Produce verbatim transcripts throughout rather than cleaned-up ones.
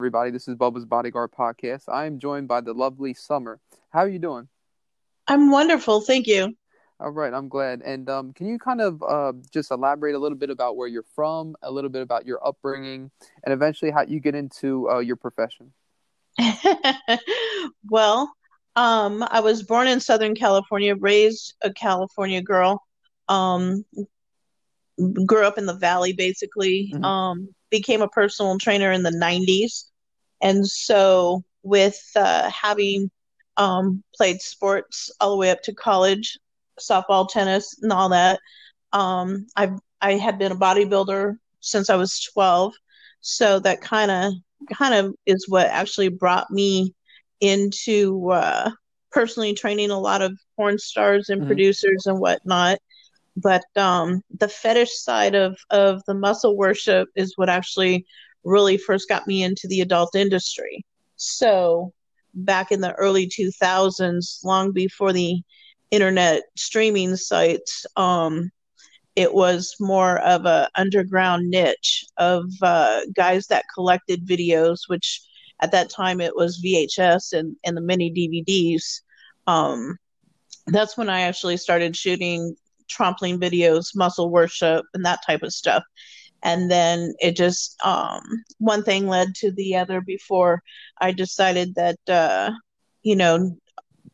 Everybody, this is Bubba's Bodyguard Podcast. I am joined by the lovely Summer. How are you doing? I'm wonderful, thank you. All right, I'm glad. And um, can you kind of uh, just elaborate a little bit about where you're from, a little bit about your upbringing, and eventually how you get into uh, your profession? Well, um, I was born in Southern California, raised a California girl, um, grew up in the Valley, basically. Mm-hmm. Um, became a personal trainer in the nineties. And so with uh, having um, played sports all the way up to college, softball, tennis, and all that, um, I I had been a bodybuilder since I was twelve. So that kind of kind of is what actually brought me into uh, personally training a lot of porn stars and mm-hmm. producers and whatnot. But um, the fetish side of, of the muscle worship is what actually really first got me into the adult industry. So back in the early two thousands, long before the internet streaming sites, um, it was more of a underground niche of uh, guys that collected videos, which at that time it was V H S and, and the mini D V Ds. Um, that's when I actually started shooting trampoline videos, muscle worship, and that type of stuff. And then it just um one thing led to the other before I decided that uh you know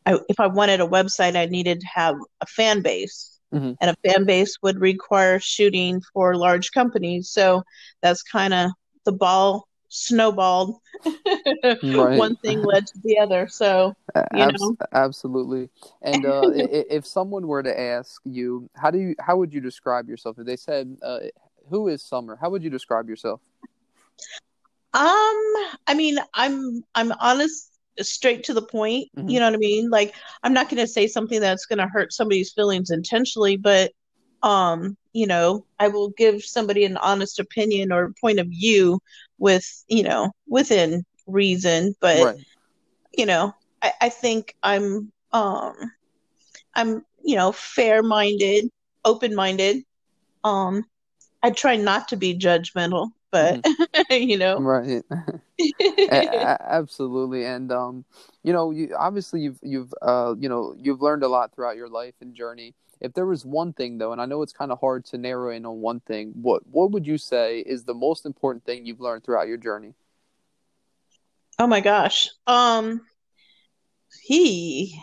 I, if I wanted a website, I needed to have a fan base, mm-hmm. and a fan base would require shooting for large companies. So that's kind of the ball snowballed. Right. One thing led to the other. So you Abs- know. Absolutely. And uh, if someone were to ask you, how do you how would you describe yourself? If they said, uh, "Who is Summer?" How would you describe yourself? Um, I mean, I'm I'm honest, straight to the point. Mm-hmm. You know what I mean? Like, I'm not going to say something that's going to hurt somebody's feelings intentionally, but um, you know, I will give somebody an honest opinion or point of view with, you know, within reason, but, right. you know, I, I think I'm, um, I'm, you know, fair-minded, open-minded. Um, I try not to be judgmental, but, mm-hmm. you know. Right. a- absolutely. And, um, you know, you, obviously you've, you've, uh, you know, you've learned a lot throughout your life and journey. If there was one thing, though, and I know it's kind of hard to narrow in on one thing, what what would you say is the most important thing you've learned throughout your journey? Oh, my gosh. Um, he,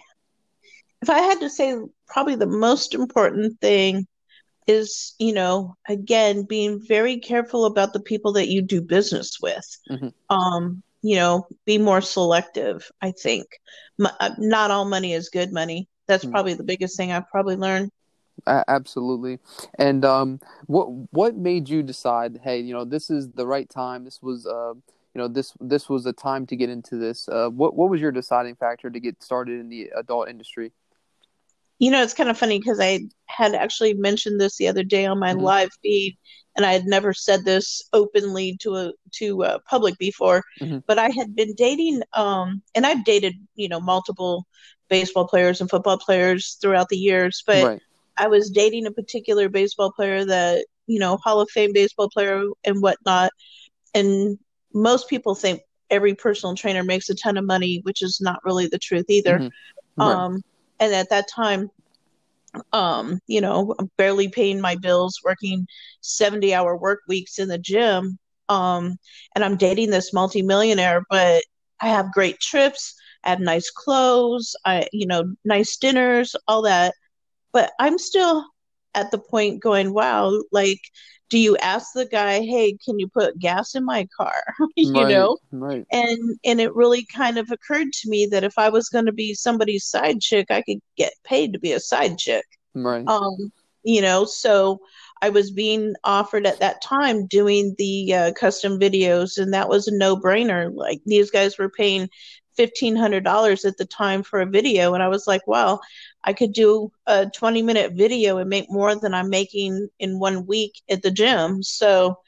if I had to say, probably the most important thing is, you know, again, being very careful about the people that you do business with. Mm-hmm. Um, you know, be more selective, I think. M- not all money is good money. That's probably the biggest thing I've probably learned. Uh, absolutely. And um, what what made you decide, hey, you know, this is the right time. This was, uh, you know, this this was a time to get into this. Uh, what what was your deciding factor to get started in the adult industry? You know, it's kind of funny because I had actually mentioned this the other day on my mm-hmm. live feed, and I had never said this openly to a to a public before. Mm-hmm. But I had been dating, um, and I've dated, you know, multiple baseball players and football players throughout the years, but right. I was dating a particular baseball player that, you know, Hall of Fame baseball player and whatnot. And most people think every personal trainer makes a ton of money, which is not really the truth either. Mm-hmm. Right. Um, and at that time, um, you know, I'm barely paying my bills, working seventy hour work weeks in the gym. Um, and I'm dating this multimillionaire, but I have great trips. I have nice clothes, I, you know, nice dinners, all that. But I'm still at the point going, wow, like, do you ask the guy, hey, can you put gas in my car? you right, know? Right. And and it really kind of occurred to me that if I was going to be somebody's side chick, I could get paid to be a side chick. Right. Um, you know, so I was being offered at that time doing the uh, custom videos, and that was a no-brainer. Like, these guys were paying fifteen hundred dollars at the time for a video. And I was like, wow, I could do a twenty minute video and make more than I'm making in one week at the gym. So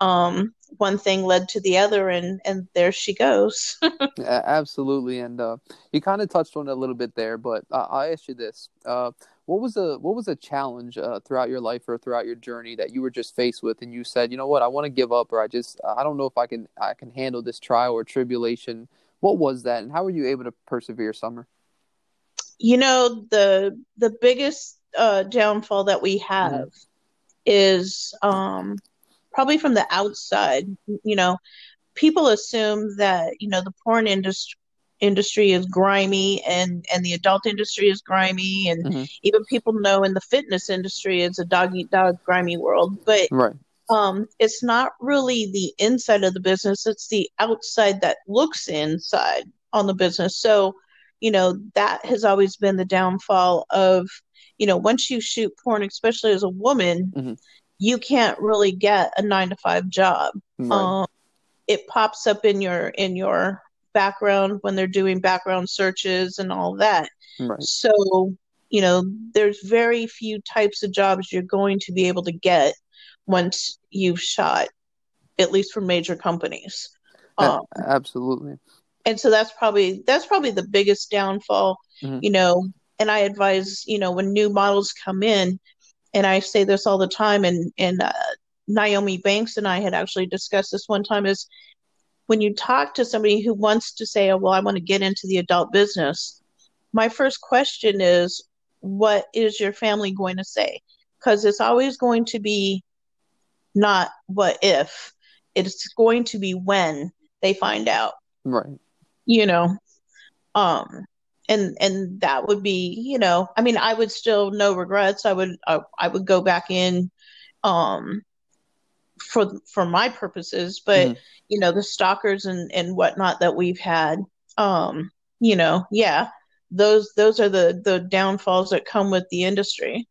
um, one thing led to the other, and, and there she goes. Absolutely. And uh, you kind of touched on it a little bit there, but uh, I'll ask you this. Uh, What was a what was a challenge uh, throughout your life or throughout your journey that you were just faced with, and you said, you know what, I want to give up, or I just I don't know if I can I can handle this trial or tribulation. What was that, and how were you able to persevere, Summer? You know, the the biggest uh, downfall that we have mm. is um, probably from the outside. You know, people assume that, you know, the porn industry. industry is grimy, and and the adult industry is grimy, and mm-hmm. even people know in the fitness industry it's a dog eat dog grimy world, but right. um it's not really the inside of the business, it's the outside that looks inside on the business. So, you know, that has always been the downfall of, you know, once you shoot porn, especially as a woman, mm-hmm. you can't really get a nine to five job. Right. Um it pops up in your in your background when they're doing background searches and all that. Right. So, you know, there's very few types of jobs you're going to be able to get once you've shot, at least for major companies. Um, Absolutely. And so that's probably that's probably the biggest downfall, mm-hmm. you know. And I advise, you know, when new models come in, and I say this all the time, and and uh, Naomi Banks and I had actually discussed this one time, is when you talk to somebody who wants to say, oh, well, I want to get into the adult business, my first question is, what is your family going to say? Because it's always going to be not what if, it's going to be when they find out. Right. You know, um, and and that would be, you know, I mean, I would still no regrets. I would I, I would go back in, um, for for my purposes, but mm. you know, the stalkers and and whatnot that we've had, um you know, yeah, those those are the the downfalls that come with the industry.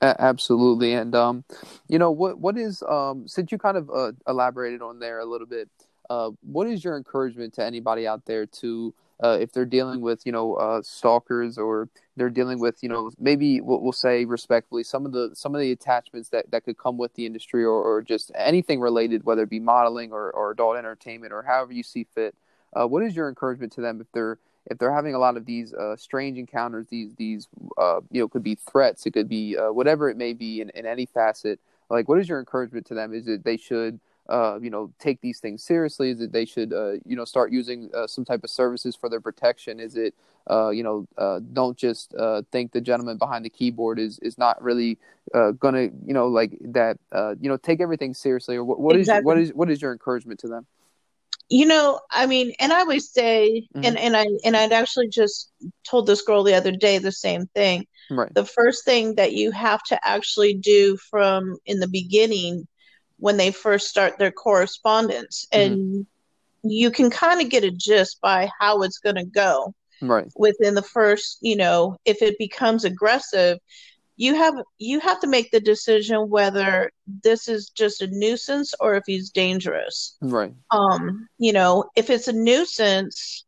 A- absolutely. And um you know, what what is um since you kind of uh, elaborated on there a little bit, uh what is your encouragement to anybody out there to uh if they're dealing with, you know, uh stalkers, or they're dealing with, you know, maybe what we'll say respectfully, some of the some of the attachments that, that could come with the industry, or, or just anything related, whether it be modeling or, or adult entertainment or however you see fit. Uh, what is your encouragement to them if they're if they're having a lot of these uh, strange encounters, these these uh, you know, could be threats, it could be uh, whatever it may be in, in any facet. Like, what is your encouragement to them? Is it they should uh, you know, take these things seriously? Is it they should uh, you know, start using uh, some type of services for their protection? Is it Uh, you know, uh, don't just uh, think the gentleman behind the keyboard is, is not really uh, going to, you know, like that, uh, you know, take everything seriously. Or what, what exactly. is what is what is your encouragement to them? You know, I mean, and I always say, mm-hmm. and, and, I, and I'd actually just told this girl the other day the same thing. Right. The first thing that you have to actually do from in the beginning when they first start their correspondence, mm-hmm. and you can kind of get a gist by how it's going to go. Right. Within the first, you know, if it becomes aggressive, you have you have to make the decision whether this is just a nuisance or if he's dangerous. Right. Um, you know, if it's a nuisance,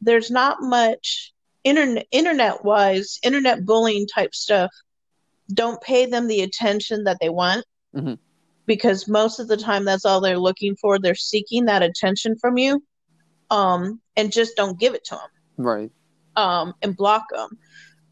there's not much internet internet wise, internet bullying type stuff. Don't pay them the attention that they want, mm-hmm. because most of the time that's all they're looking for. They're seeking that attention from you, um, and just don't give it to them. Right. Um, and block them.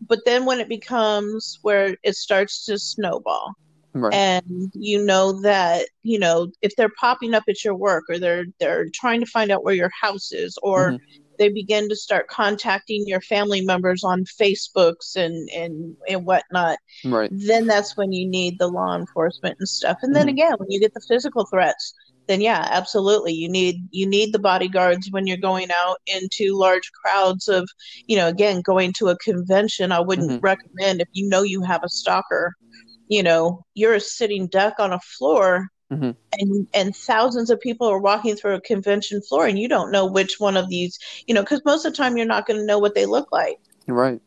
But then when it becomes where it starts to snowball, right. and you know that, you know, if they're popping up at your work, or they're they're trying to find out where your house is, or mm-hmm. they begin to start contacting your family members on Facebooks and, and, and whatnot, right. then that's when you need the law enforcement and stuff. And then mm-hmm. again, when you get the physical threats, then yeah, absolutely. You need you need the bodyguards when you're going out into large crowds of, you know, again, going to a convention. I wouldn't mm-hmm. recommend if you know you have a stalker. You know, you're a sitting duck on a floor, mm-hmm. and and thousands of people are walking through a convention floor, and you don't know which one of these, you know, because most of the time you're not going to know what they look like. Right.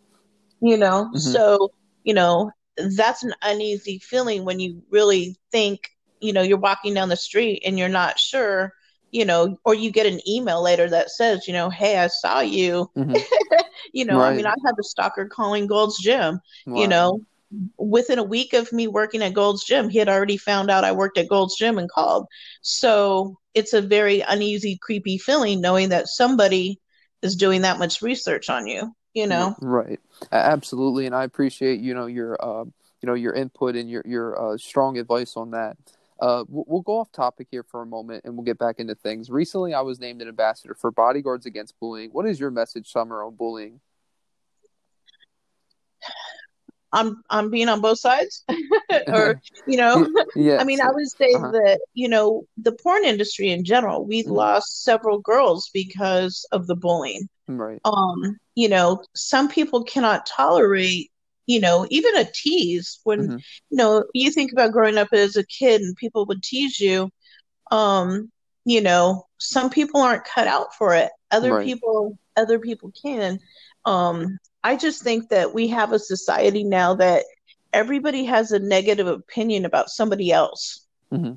You know, mm-hmm. so, you know, that's an uneasy feeling when you really think, you know, you're walking down the street and you're not sure, you know, or you get an email later that says, you know, hey, I saw you, mm-hmm. you know, right. I mean, I had a stalker calling Gold's Gym, wow. you know, within a week of me working at Gold's Gym, he had already found out I worked at Gold's Gym and called. So it's a very uneasy, creepy feeling knowing that somebody is doing that much research on you, you know? Right. Absolutely. And I appreciate, you know, your, uh, you know, your input and your, your uh, strong advice on that. Uh, we'll go off topic here for a moment and we'll get back into things. Recently, I was named an ambassador for Bodyguards Against Bullying. What is your message, Summer, on bullying? I'm I'm being on both sides, or, you know, yes. I mean, I would say uh-huh. that, you know, the porn industry in general, we mm. lost several girls because of the bullying. Right. Um, you know, some people cannot tolerate, you know, even a tease when, mm-hmm. you know, you think about growing up as a kid and people would tease you. Um, you know, some people aren't cut out for it. Other right. people, other people can. Um, I just think that we have a society now that everybody has a negative opinion about somebody else. Mm-hmm.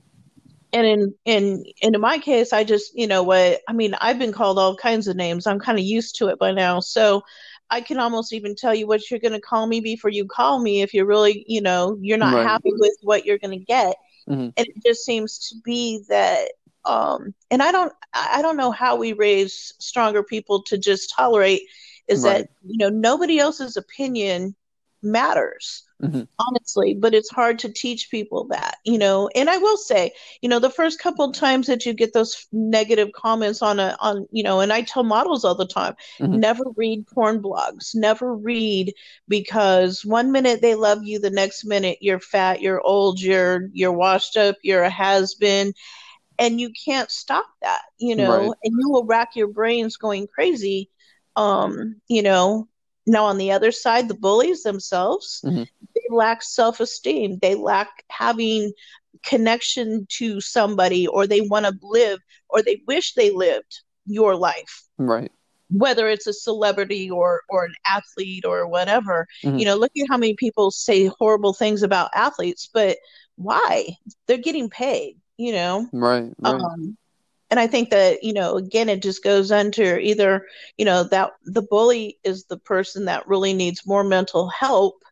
And in, in, and in my case, I just, you know what, I mean, I've been called all kinds of names. I'm kind of used to it by now. So I can almost even tell you what you're going to call me before you call me. If you're really, you know, you're not right. happy with what you're going to get. Mm-hmm. And it just seems to be that, um, and I don't, I don't know how we raise stronger people to just tolerate is right. that, you know, nobody else's opinion matters, mm-hmm. honestly, but it's hard to teach people that, you know. And I will say, you know, the first couple of times that you get those negative comments on a, on, you know, and I tell models all the time, mm-hmm. never read porn blogs, never read, because one minute they love you, the next minute you're fat, you're old, you're, you're washed up, you're a has-been. And you can't stop that, you know, right. and you will rack your brains going crazy. Um, you know, now on the other side, the bullies themselves, mm-hmm. they lack self-esteem. They lack having connection to somebody, or they want to live, or they wish they lived your life. Right. Whether it's a celebrity or, or an athlete or whatever, mm-hmm. you know, look at how many people say horrible things about athletes, but why? They're getting paid, you know? Right. right. Um, And I think that, you know, again, it just goes under either, you know, that the bully is the person that really needs more mental help,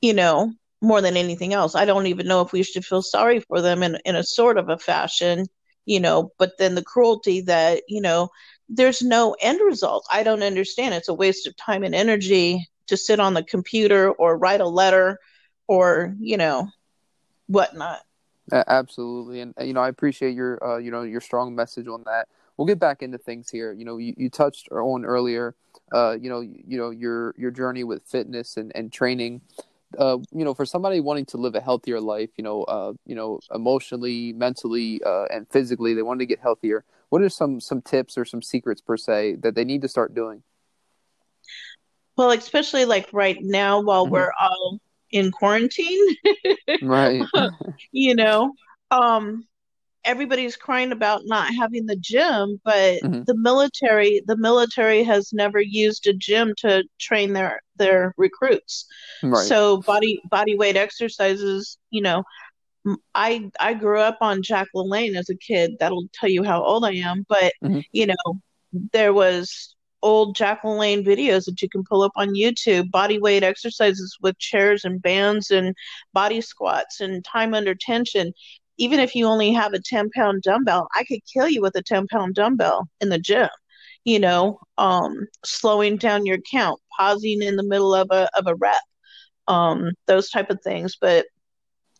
you know, more than anything else. I don't even know if we should feel sorry for them in, in a sort of a fashion, you know, but then the cruelty that, you know, there's no end result. I don't understand. It's a waste of time and energy to sit on the computer or write a letter or, you know, whatnot. Absolutely. And, you know, I appreciate your, uh, you know, your strong message on that. We'll get back into things here. You know, you, you touched on earlier, uh, you know, you know, your, your journey with fitness and, and training, uh, you know, for somebody wanting to live a healthier life, you know, uh, you know, emotionally, mentally, uh, and physically, they want to get healthier. What are some, some tips or some secrets per se that they need to start doing? Well, especially like right now while mm-hmm. we're all in quarantine, right? You know, um, everybody's crying about not having the gym, but mm-hmm. the military, the military has never used a gym to train their, their recruits. Right. So body, body weight exercises, you know, I, I grew up on Jack LaLanne as a kid. That'll tell you how old I am, but mm-hmm. you know, there was old Jack LaLanne videos that you can pull up on YouTube, body weight exercises with chairs and bands and body squats and time under tension. Even if you only have a ten pound dumbbell, I could kill you with a ten pound dumbbell in the gym, you know, um, slowing down your count, pausing in the middle of a, of a rep, um, those type of things. But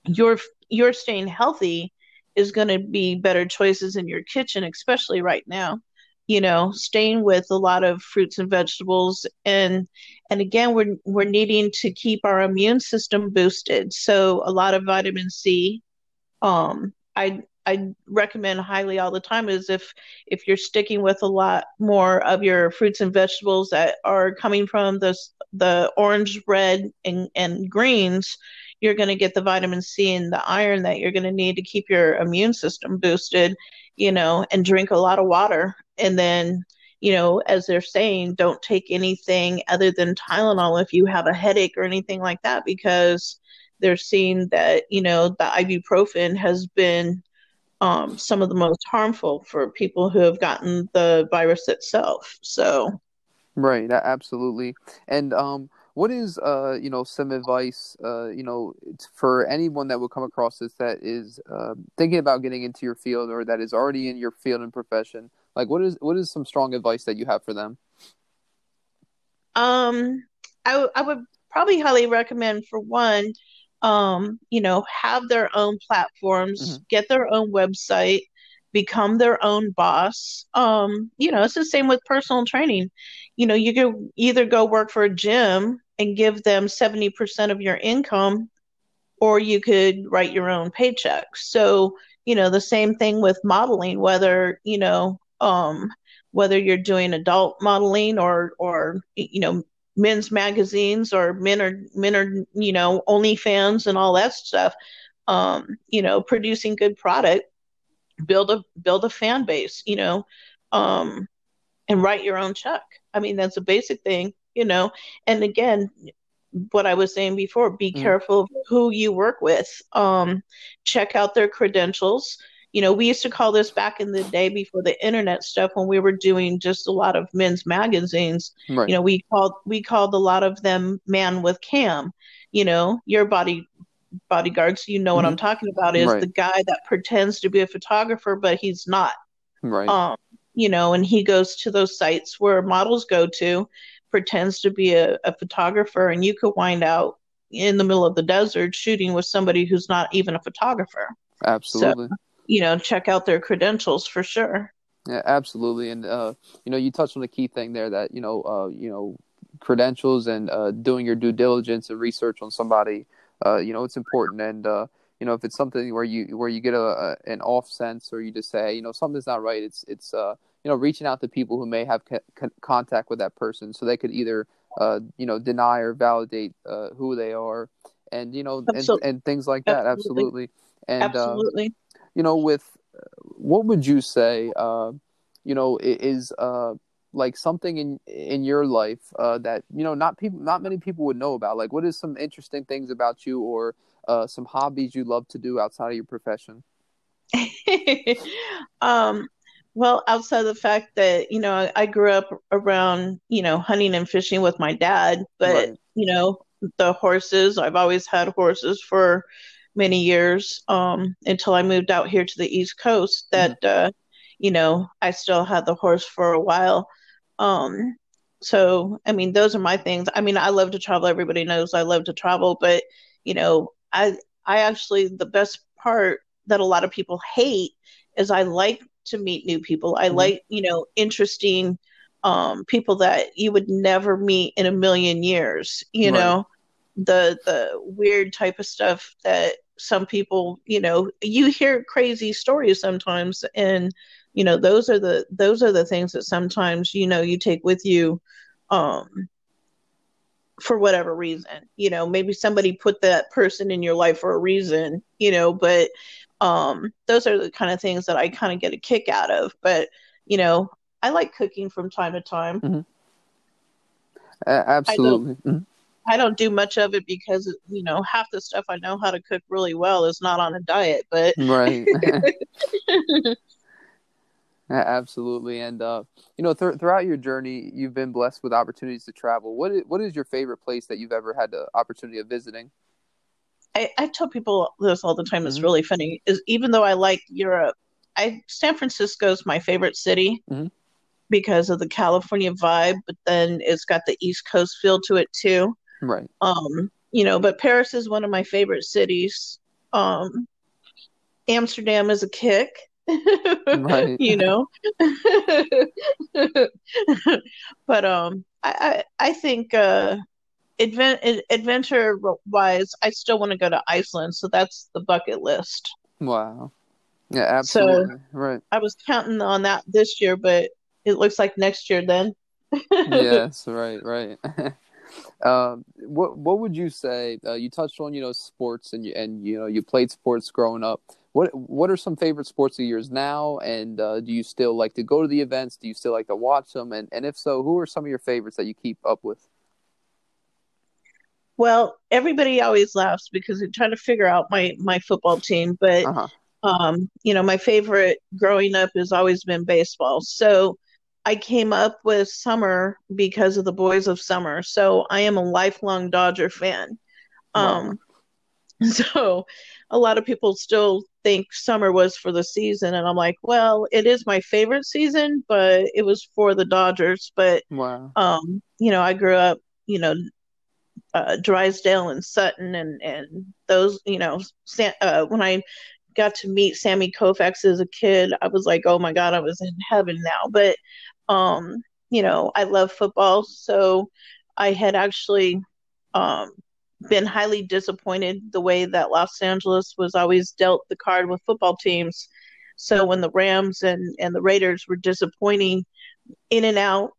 you're, you're staying healthy is going to be better choices in your kitchen, especially right now. You know, staying with a lot of fruits and vegetables. And, and again, we're, we're needing to keep our immune system boosted. So a lot of vitamin C, um, I, I recommend highly all the time is if, if you're sticking with a lot more of your fruits and vegetables that are coming from the, the orange, red, and, and greens, you're going to get the vitamin C and the iron that you're going to need to keep your immune system boosted, you know, and drink a lot of water. And then, you know, as they're saying, don't take anything other than Tylenol if you have a headache or anything like that, because they're seeing that, you know, the ibuprofen has been um, some of the most harmful for people who have gotten the virus itself. So. Right. Absolutely. And um, what is, uh, you know, some advice, uh, you know, for anyone that will come across this that is uh, thinking about getting into your field or that is already in your field and profession? Like, what is what is some strong advice that you have for them? Um, I, w- I would probably highly recommend, for one, um, you know, have their own platforms, mm-hmm. get their own website, become their own boss. Um, you know, it's the same with personal training. You know, you can either go work for a gym and give them seventy percent of your income, or you could write your own paycheck. So, you know, the same thing with modeling, whether, you know, um, whether you're doing adult modeling or, or, you know, men's magazines, or men are, men are, you know, OnlyFans and all that stuff, um, you know, producing good product, build a, build a fan base, you know, um, and write your own check. I mean, that's a basic thing, you know, and again, what I was saying before, be mm. careful of who you work with. Um, check out their credentials. You know, we used to call this back in the day before the internet stuff, when we were doing just a lot of men's magazines, right. you know, we called, we called a lot of them Man with Cam, you know, your body bodyguards, you know mm-hmm. what I'm talking about is right. the guy that pretends to be a photographer, but he's not, right. Um, you know, and he goes to those sites where models go to, pretends to be a, a photographer, and you could wind out in the middle of the desert shooting with somebody who's not even a photographer. Absolutely. So, you know, check out their credentials for sure. Yeah, absolutely. And, uh, you know, you touched on a key thing there that, you know, uh, you know, credentials and uh, doing your due diligence and research on somebody, uh, you know, it's important. And, uh, you know, if it's something where you, where you get a, a an off sense, or you just say, hey, you know, something's not right, it's, it's, uh, you know, reaching out to people who may have c- contact with that person, so they could either, uh, you know, deny or validate uh, who they are, and, you know, and, and things like that. Absolutely. Absolutely. And, absolutely. Um, you know, with what would you say, uh, you know, is uh, like something in in your life uh, that, you know, not people, not many people would know about? Like, what is some interesting things about you, or uh, some hobbies you love to do outside of your profession? um, well, outside of the fact that, you know, I, I grew up around, you know, hunting and fishing with my dad, but, right. you know, the horses, I've always had horses for many years, um, until I moved out here to the East Coast, that, mm-hmm. uh, you know, I still had the horse for a while. Um, so, I mean, those are my things. I mean, I love to travel. Everybody knows I love to travel, but, you know, I, I actually, the best part that a lot of people hate is I like to meet new people. I mm-hmm. like, you know, interesting, um, people that you would never meet in a million years, you right. know, the, the weird type of stuff that some people, you know, you hear crazy stories sometimes, and, you know, those are the, those are the things that sometimes, you know, you take with you, um, for whatever reason. You know, maybe somebody put that person in your life for a reason, you know, but, um, those are the kind of things that I kind of get a kick out of. But, you know, I like cooking from time to time. Mm-hmm. Uh, absolutely. I don't, I don't do much of it because, you know, half the stuff I know how to cook really well is not on a diet, but. Right. Absolutely. And, uh, you know, th- throughout your journey, you've been blessed with opportunities to travel. What is, what is your favorite place that you've ever had the opportunity of visiting? I, I tell people this all the time. It's mm-hmm. really funny, is even though I like Europe, I, San Francisco is my favorite city. Mm-hmm. Because of the California vibe, but then it's got the East Coast feel to it too. Right. Um, you know, but Paris is one of my favorite cities. Um, Amsterdam is a kick, right. you know, but, um, I, I, I think, uh, advent, adventure wise, I still want to go to Iceland. So that's the bucket list. Wow. Yeah, absolutely. So right. I was counting on that this year, but it looks like next year then. Yes. Right. Right. Um, what What would you say? Uh, you touched on, you know, sports, and you and you know you played sports growing up. What What are some favorite sports of yours now? And uh, do you still like to go to the events? Do you still like to watch them? And and if so, who are some of your favorites that you keep up with? Well, everybody always laughs because they try to figure out my my football team, but uh-huh. um, you know, my favorite growing up has always been baseball. So I came up with summer because of the Boys of Summer. So I am a lifelong Dodger fan. Wow. Um, so a lot of people still think summer was for the season. And I'm like, well, it is my favorite season, but it was for the Dodgers. But, wow. um, you know, I grew up, you know, uh, Drysdale and Sutton and, and those, you know, Sam, uh, when I got to meet Sammy Koufax as a kid, I was like, oh my God, I was in heaven now. But, um, you know, I love football. So I had actually, um, been highly disappointed the way that Los Angeles was always dealt the card with football teams. So when the Rams and, and the Raiders were disappointing in and out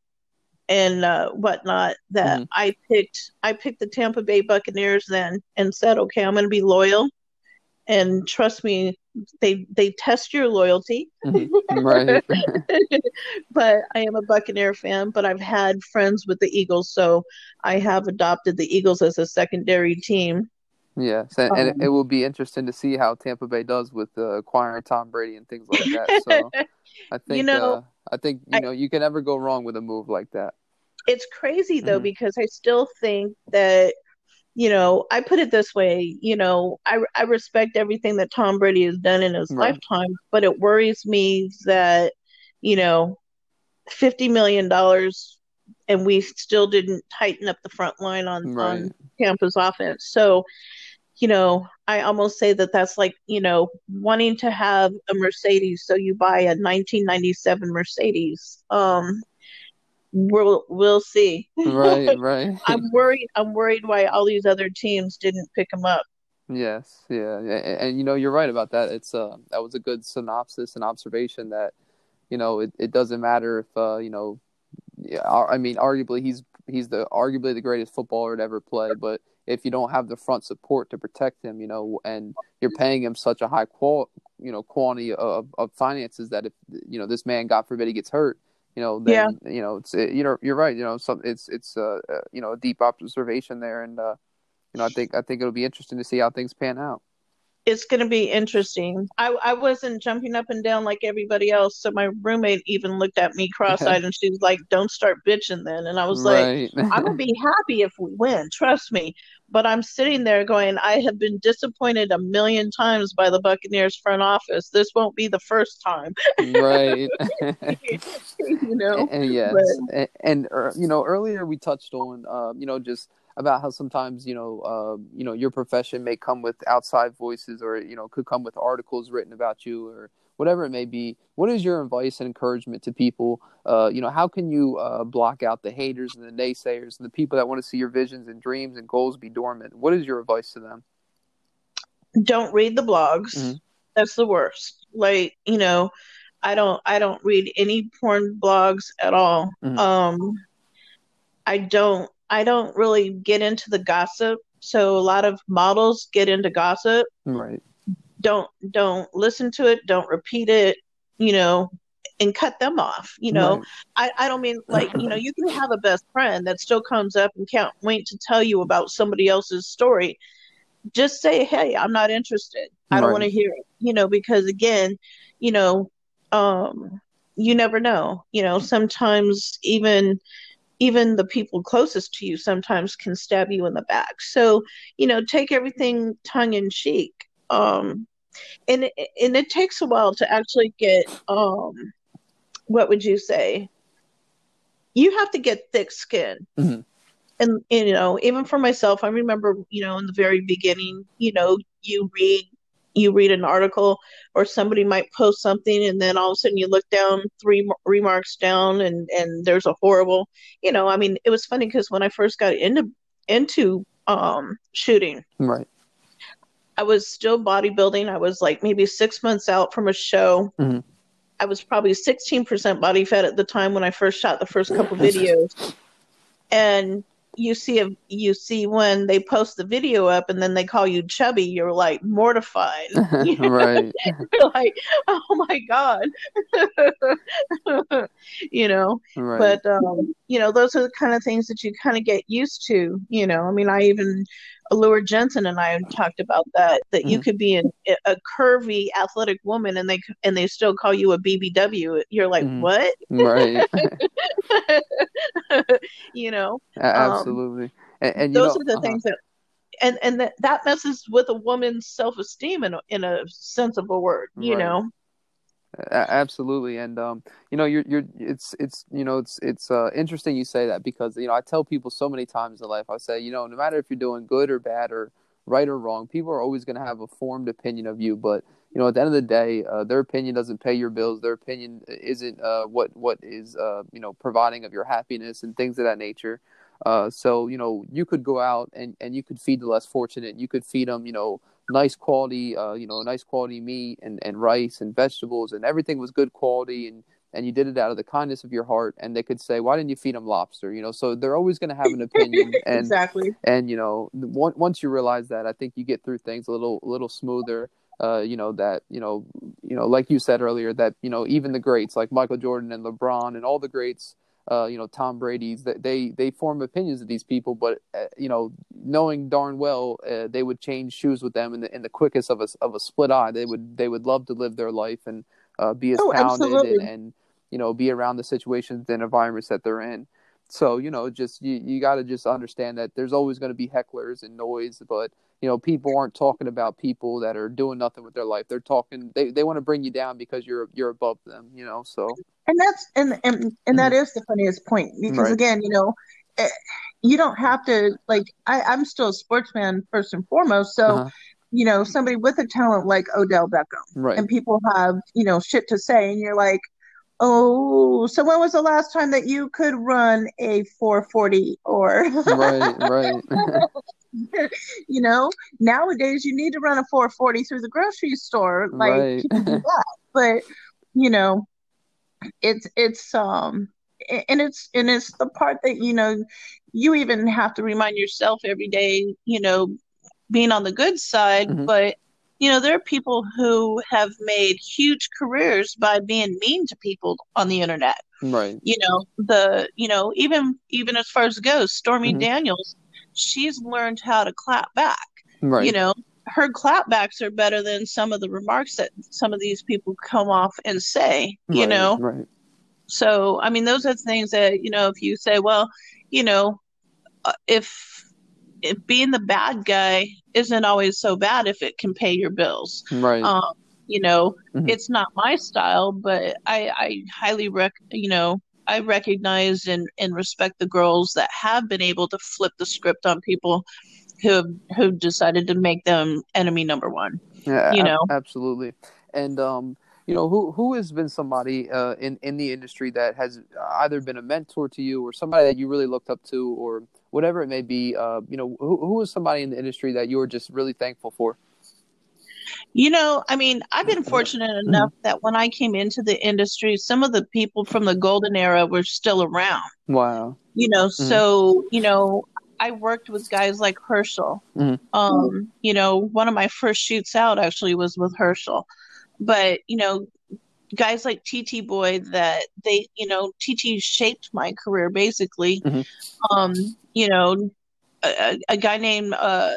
and uh, whatnot, that mm-hmm. I picked I picked the Tampa Bay Buccaneers then and said, okay, I'm going to be loyal. And trust me, they they test your loyalty. Mm-hmm. Right. But I am a Buccaneer fan, but I've had friends with the Eagles, so I have adopted the Eagles as a secondary team. Yes, and, um, and it, it will be interesting to see how Tampa Bay does with uh, acquiring Tom Brady and things like that. So I think you know, uh, I think you know I, you can never go wrong with a move like that. It's crazy though, mm-hmm. because I still think that. You know, I put it this way, you know, I, I respect everything that Tom Brady has done in his right. lifetime, but it worries me that, you know, fifty million dollars and we still didn't tighten up the front line on, right. on Tampa's offense. So, you know, I almost say that that's like, you know, wanting to have a Mercedes. So you buy a nineteen ninety-seven Mercedes. Um We'll we'll see. Right, right. I'm worried. I'm worried why all these other teams didn't pick him up. Yes, yeah, and, and you know you're right about that. It's uh that was a good synopsis and observation that, you know, it, it doesn't matter if uh you know, yeah, I mean arguably he's he's the arguably the greatest footballer to ever play, but if you don't have the front support to protect him, you know, and you're paying him such a high qual you know quantity of of finances that if you know this man, God forbid, he gets hurt. You know, then, yeah. you know, it's, it, you know, you're right. You know, some it's, it's, uh, uh, you know, a deep observation there. And, uh, you know, I think, I think it'll be interesting to see how things pan out. It's going to be interesting. I, I wasn't jumping up and down like everybody else. So my roommate even looked at me cross-eyed and she was like, don't start bitching then. And I was right. like, I'm going to be happy if we win. Trust me. But I'm sitting there going, I have been disappointed a million times by the Buccaneers front office. This won't be the first time. Right. You know? And, and yes. But, and, and uh, you know, earlier we touched on, uh, you know, just, about how sometimes, you know, uh, you know, your profession may come with outside voices or, you know, could come with articles written about you or whatever it may be. What is your advice and encouragement to people? Uh, you know, how can you uh, block out the haters and the naysayers and the people that want to see your visions and dreams and goals be dormant? What is your advice to them? Don't read the blogs. Mm-hmm. That's the worst. Like, you know, I don't, I don't read any porn blogs at all. Mm-hmm. Um, I don't, I don't really get into the gossip. So a lot of models get into gossip. Right. Don't, don't listen to it. Don't repeat it, you know, and cut them off. You know, right. I, I don't mean like, you know, you can have a best friend that still comes up and can't wait to tell you about somebody else's story. Just say, hey, I'm not interested. I right. don't want to hear it, you know, because again, you know, um, you never know, you know, sometimes even, even the people closest to you sometimes can stab you in the back. So, you know, take everything tongue in cheek. Um, and, and it takes a while to actually get, um, what would you say? You have to get thick skin. Mm-hmm. And, and, you know, even for myself, I remember, you know, in the very beginning, you know, you read, you read an article or somebody might post something and then all of a sudden you look down three remarks down and, and there's a horrible, you know, I mean, it was funny because when I first got into, into um, shooting, right, I was still bodybuilding. I was like maybe six months out from a show. Mm-hmm. I was probably sixteen percent body fat at the time when I first shot the first couple videos. And You see, a, you see when they post the video up, and then they call you chubby. You're like mortified, you know? Right? You're like, oh my God, you know. Right. But um, you know, those are the kind of things that you kind of get used to. You know, I mean, I even Allure Jensen and I talked about that. That mm-hmm. you could be an, a curvy, athletic woman, and they and they still call you a B B W. You're like, mm-hmm. what? Right. You know. Absolutely. Um, and, and you those know, are the uh-huh. things that and and that, that messes with a woman's self-esteem in a, in a sense of a word, you right. know. Absolutely. And um you know, you're you're it's it's you know it's it's uh interesting you say that, because you know I tell people so many times in life, I say, you know, no matter if you're doing good or bad or right or wrong, people are always going to have a formed opinion of you, but you know, at the end of the day, uh, their opinion doesn't pay your bills, their opinion isn't uh what what is uh you know providing of your happiness and things of that nature. Uh so you know, you could go out and and you could feed the less fortunate, you could feed them you know nice quality, uh, you know, nice quality meat and, and rice and vegetables, and everything was good quality, and, and you did it out of the kindness of your heart. And they could say, why didn't you feed them lobster? You know, so they're always going to have an opinion. And, exactly. And, you know, one, once you realize that, I think you get through things a little, a little smoother. Uh, you know, that, you know, you know, like you said earlier, that, you know, even the greats like Michael Jordan and LeBron and all the greats, Uh, you know, Tom Brady's, that they, they form opinions of these people, but uh, you know, knowing darn well uh, they would change shoes with them in the in the quickest of a of a split eye. They would they would love to live their life and uh, be as oh, talented and, and you know be around the situations and environments that they're in. So you know, just you, you got to just understand that there's always going to be hecklers and noise, but you know, people aren't talking about people that are doing nothing with their life. They're talking they, they want to bring you down because you're you're above them, you know. So and that's and and, and that is the funniest point, because right. again, you know, you don't have to like I, I'm still a sportsman first and foremost, so uh-huh. you know, somebody with a talent like Odell Beckham, right. and people have, you know, shit to say, and you're like, oh, so when was the last time that you could run a four forty or right, right. You know, nowadays you need to run a four forty through the grocery store, like right. people do that. But you know, it's it's um and it's and it's the part that, you know, you even have to remind yourself every day, you know, being on the good side, mm-hmm. but you know, there are people who have made huge careers by being mean to people on the internet. Right. You know, the, you know, even, even as far as it goes, Stormy mm-hmm. Daniels, she's learned how to clap back. Right. You know, her clapbacks are better than some of the remarks that some of these people come off and say, you right, know? Right. So, I mean, those are things that, you know, if you say, well, you know, uh, if, If being the bad guy isn't always so bad if it can pay your bills. Right. Um, you know, mm-hmm. it's not my style, but I, I highly rec you know, I recognize and, and respect the girls that have been able to flip the script on people who have who decided to make them enemy number one. Yeah, you ab- know, absolutely. And um, you know, who who has been somebody uh, in in the industry that has either been a mentor to you or somebody that you really looked up to, or whatever it may be, uh, you know, who, who is somebody in the industry that you were just really thankful for? You know, I mean, I've been fortunate enough that when I came into the industry, some of the people from the golden era were still around. Wow. You know, mm-hmm. so, you know, I worked with guys like Herschel. Mm-hmm. Um, you know, one of my first shoots out actually was with Herschel. But, you know, guys like T T Boy, that they, you know, T T shaped my career basically. Mm-hmm. Um, you know, a, a guy named uh,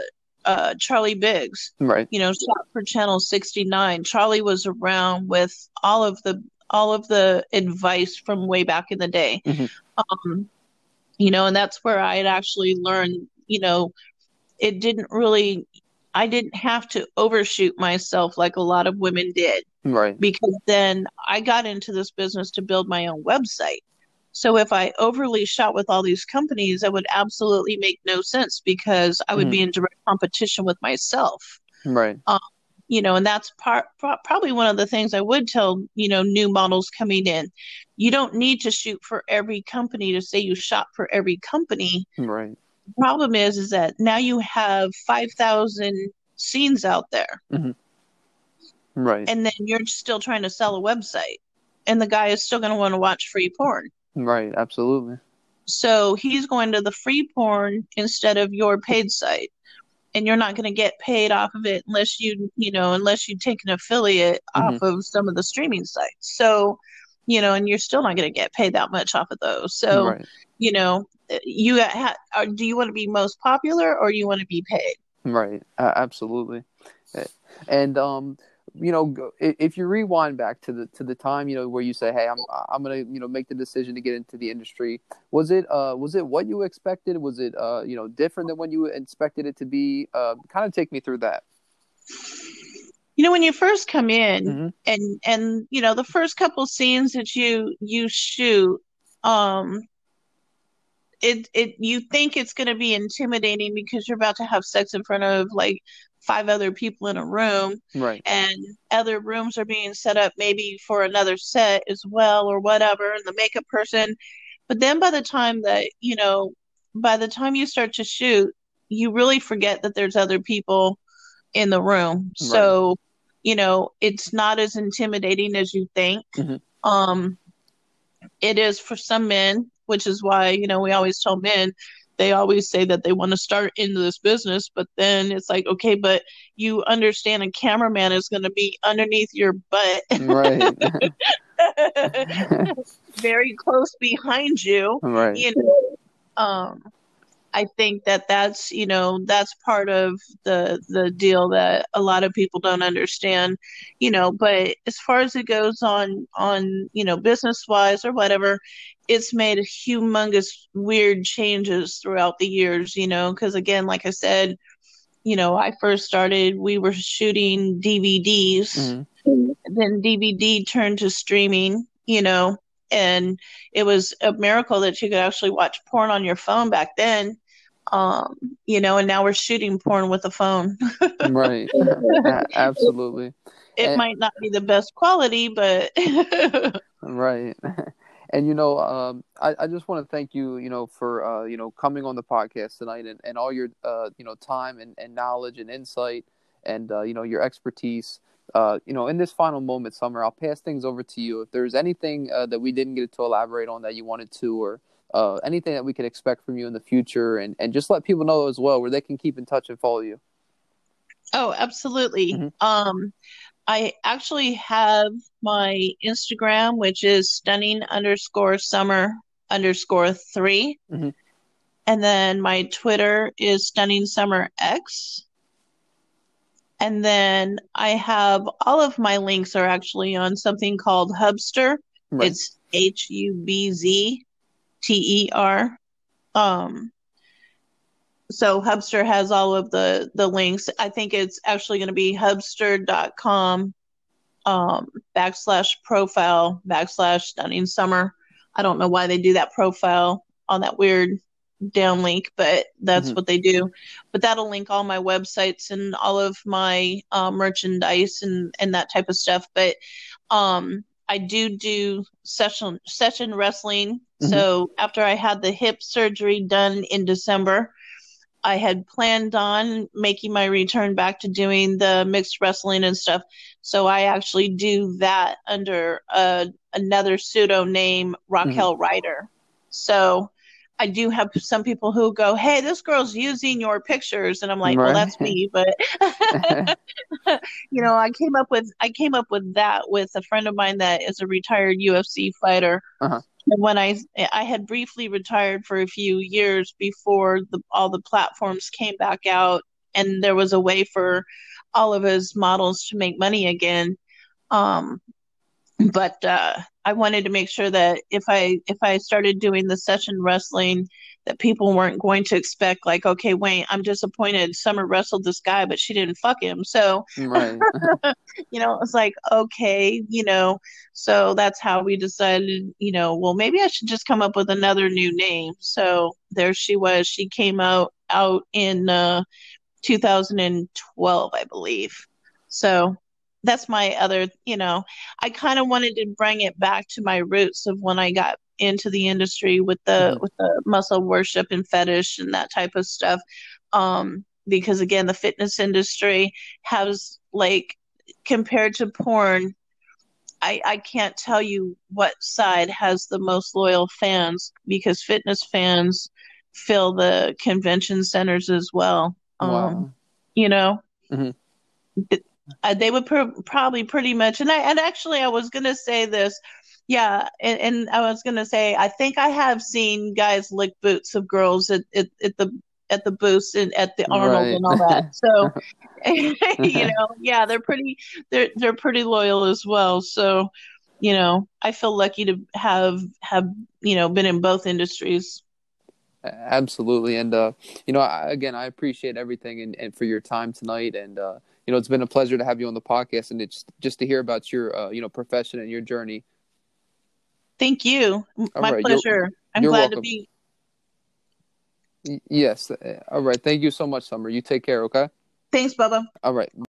uh, Charlie Biggs, right? You know, shot for Channel sixty-nine. Charlie was around with all of the all of the advice from way back in the day. Mm-hmm. Um, you know, and that's where I had actually learned. You know, it didn't really. I didn't have to overshoot myself like a lot of women did. Right. Because then I got into this business to build my own website. So if I overly shot with all these companies, that would absolutely make no sense, because I would mm-hmm. be in direct competition with myself. Right. Um, you know, and that's part, pro- probably one of the things I would tell, you know, new models coming in. You don't need to shoot for every company to say you shot for every company. Right. The problem is, is that now you have five thousand scenes out there. Mm-hmm. Right. And then you're still trying to sell a website, and the guy is still going to want to watch free porn. Right. Absolutely. So he's going to the free porn instead of your paid site, and you're not going to get paid off of it unless you, you know, unless you take an affiliate mm-hmm. off of some of the streaming sites. So, you know, and you're still not going to get paid that much off of those. So, right. you know, you got, ha- do you want to be most popular, or you want to be paid? Right. Uh, absolutely. And, um, you know, if you rewind back to the to the time, you know, where you say, "Hey, I'm I'm gonna, you know, make the decision to get into the industry," was it uh was it what you expected? Was it uh you know different than when you expected it to be? Uh, kind of take me through that. You know, when you first come in, mm-hmm. and and you know the first couple scenes that you you shoot, um, it it you think it's gonna be intimidating because you're about to have sex in front of like five other people in a room, right? And other rooms are being set up maybe for another set as well or whatever, and the makeup person. But then by the time that, you know, by the time you start to shoot, you really forget that there's other people in the room. Right. So, you know, it's not as intimidating as you think. Mm-hmm. Um, it is for some men, which is why, you know, we always tell men, they always say that they want to start into this business, but then it's like, okay, but you understand a cameraman is going to be underneath your butt. Right. Very close behind you. Right. You know, um, I think that that's, you know, that's part of the, the deal that a lot of people don't understand, you know, but as far as it goes on, on, you know, business wise or whatever, it's made humongous weird changes throughout the years, you know, because again, like I said, you know, I first started, we were shooting D V Ds, mm-hmm. then D V D turned to streaming, you know, and it was a miracle that you could actually watch porn on your phone back then. Um, you know, and now we're shooting porn with a phone. Right. A- absolutely. It, it and- might not be the best quality, but. Right. And, you know, um, I, I just want to thank you, you know, for, uh, you know, coming on the podcast tonight and, and all your, uh, you know, time and, and knowledge and insight and, uh, you know, your expertise, uh, you know, in this final moment, Summer. I'll pass things over to you. If there's anything uh, that we didn't get to elaborate on that you wanted to, or uh, anything that we could expect from you in the future, and, and just let people know as well where they can keep in touch and follow you. Oh, absolutely. Mm-hmm. Um, I actually have my Instagram, which is stunning underscore summer underscore three. Mm-hmm. And then my Twitter is stunning summer X. And then I have all of my links are actually on something called Hubster. Right. It's H U B Z T E R. Um, So Hubster has all of the, the links. I think it's actually going to be hubster dot com um, backslash profile backslash stunning summer. I don't know why they do that profile on that weird downlink, but that's mm-hmm. what they do. But that'll link all my websites and all of my uh, merchandise and, and that type of stuff. But um, I do do session, session wrestling. Mm-hmm. So after I had the hip surgery done in December, I had planned on making my return back to doing the mixed wrestling and stuff. So I actually do that under uh, another pseudo name, Raquel mm-hmm. Ryder. So I do have some people who go, "Hey, this girl's using your pictures." And I'm like, right. Well, that's me. But, you know, I came up with, I came up with that with a friend of mine that is a retired U F C fighter. Uh-huh. And when I I had briefly retired for a few years before the, all the platforms came back out and there was a way for all of his models to make money again. Um, but uh, I wanted to make sure that if I if I started doing the session wrestling, that people weren't going to expect like, okay, wait, I'm disappointed. Summer wrestled this guy, but she didn't fuck him. So, right. You know, it's like, okay, you know, so that's how we decided, you know, well, maybe I should just come up with another new name. So there she was. She came out, out in uh, two thousand twelve, I believe. So that's my other, you know, I kind of wanted to bring it back to my roots of when I got into the industry with the mm-hmm. with the muscle worship and fetish and that type of stuff, um because again the fitness industry has, like, compared to porn, I I can't tell you what side has the most loyal fans, because fitness fans fill the convention centers as well. um wow. You know, mm-hmm. th- they would pr- probably pretty much, and I and actually I was gonna say this. Yeah, and, and I was going to say, I think I have seen guys lick boots of girls at, at, at the at the booths and at the Arnold right. and all that. So, you know, yeah, they're pretty, they're, they're pretty loyal as well. So, you know, I feel lucky to have, have, you know, been in both industries. Absolutely. And, uh, you know, I, again, I appreciate everything and, and for your time tonight. And, uh, you know, it's been a pleasure to have you on the podcast and it's just to hear about your, uh, you know, profession and your journey. Thank you. My right. pleasure. You're, I'm you're glad welcome. to be. Yes. All right. Thank you so much, Summer. You take care. Okay. Thanks, Bubba. All right.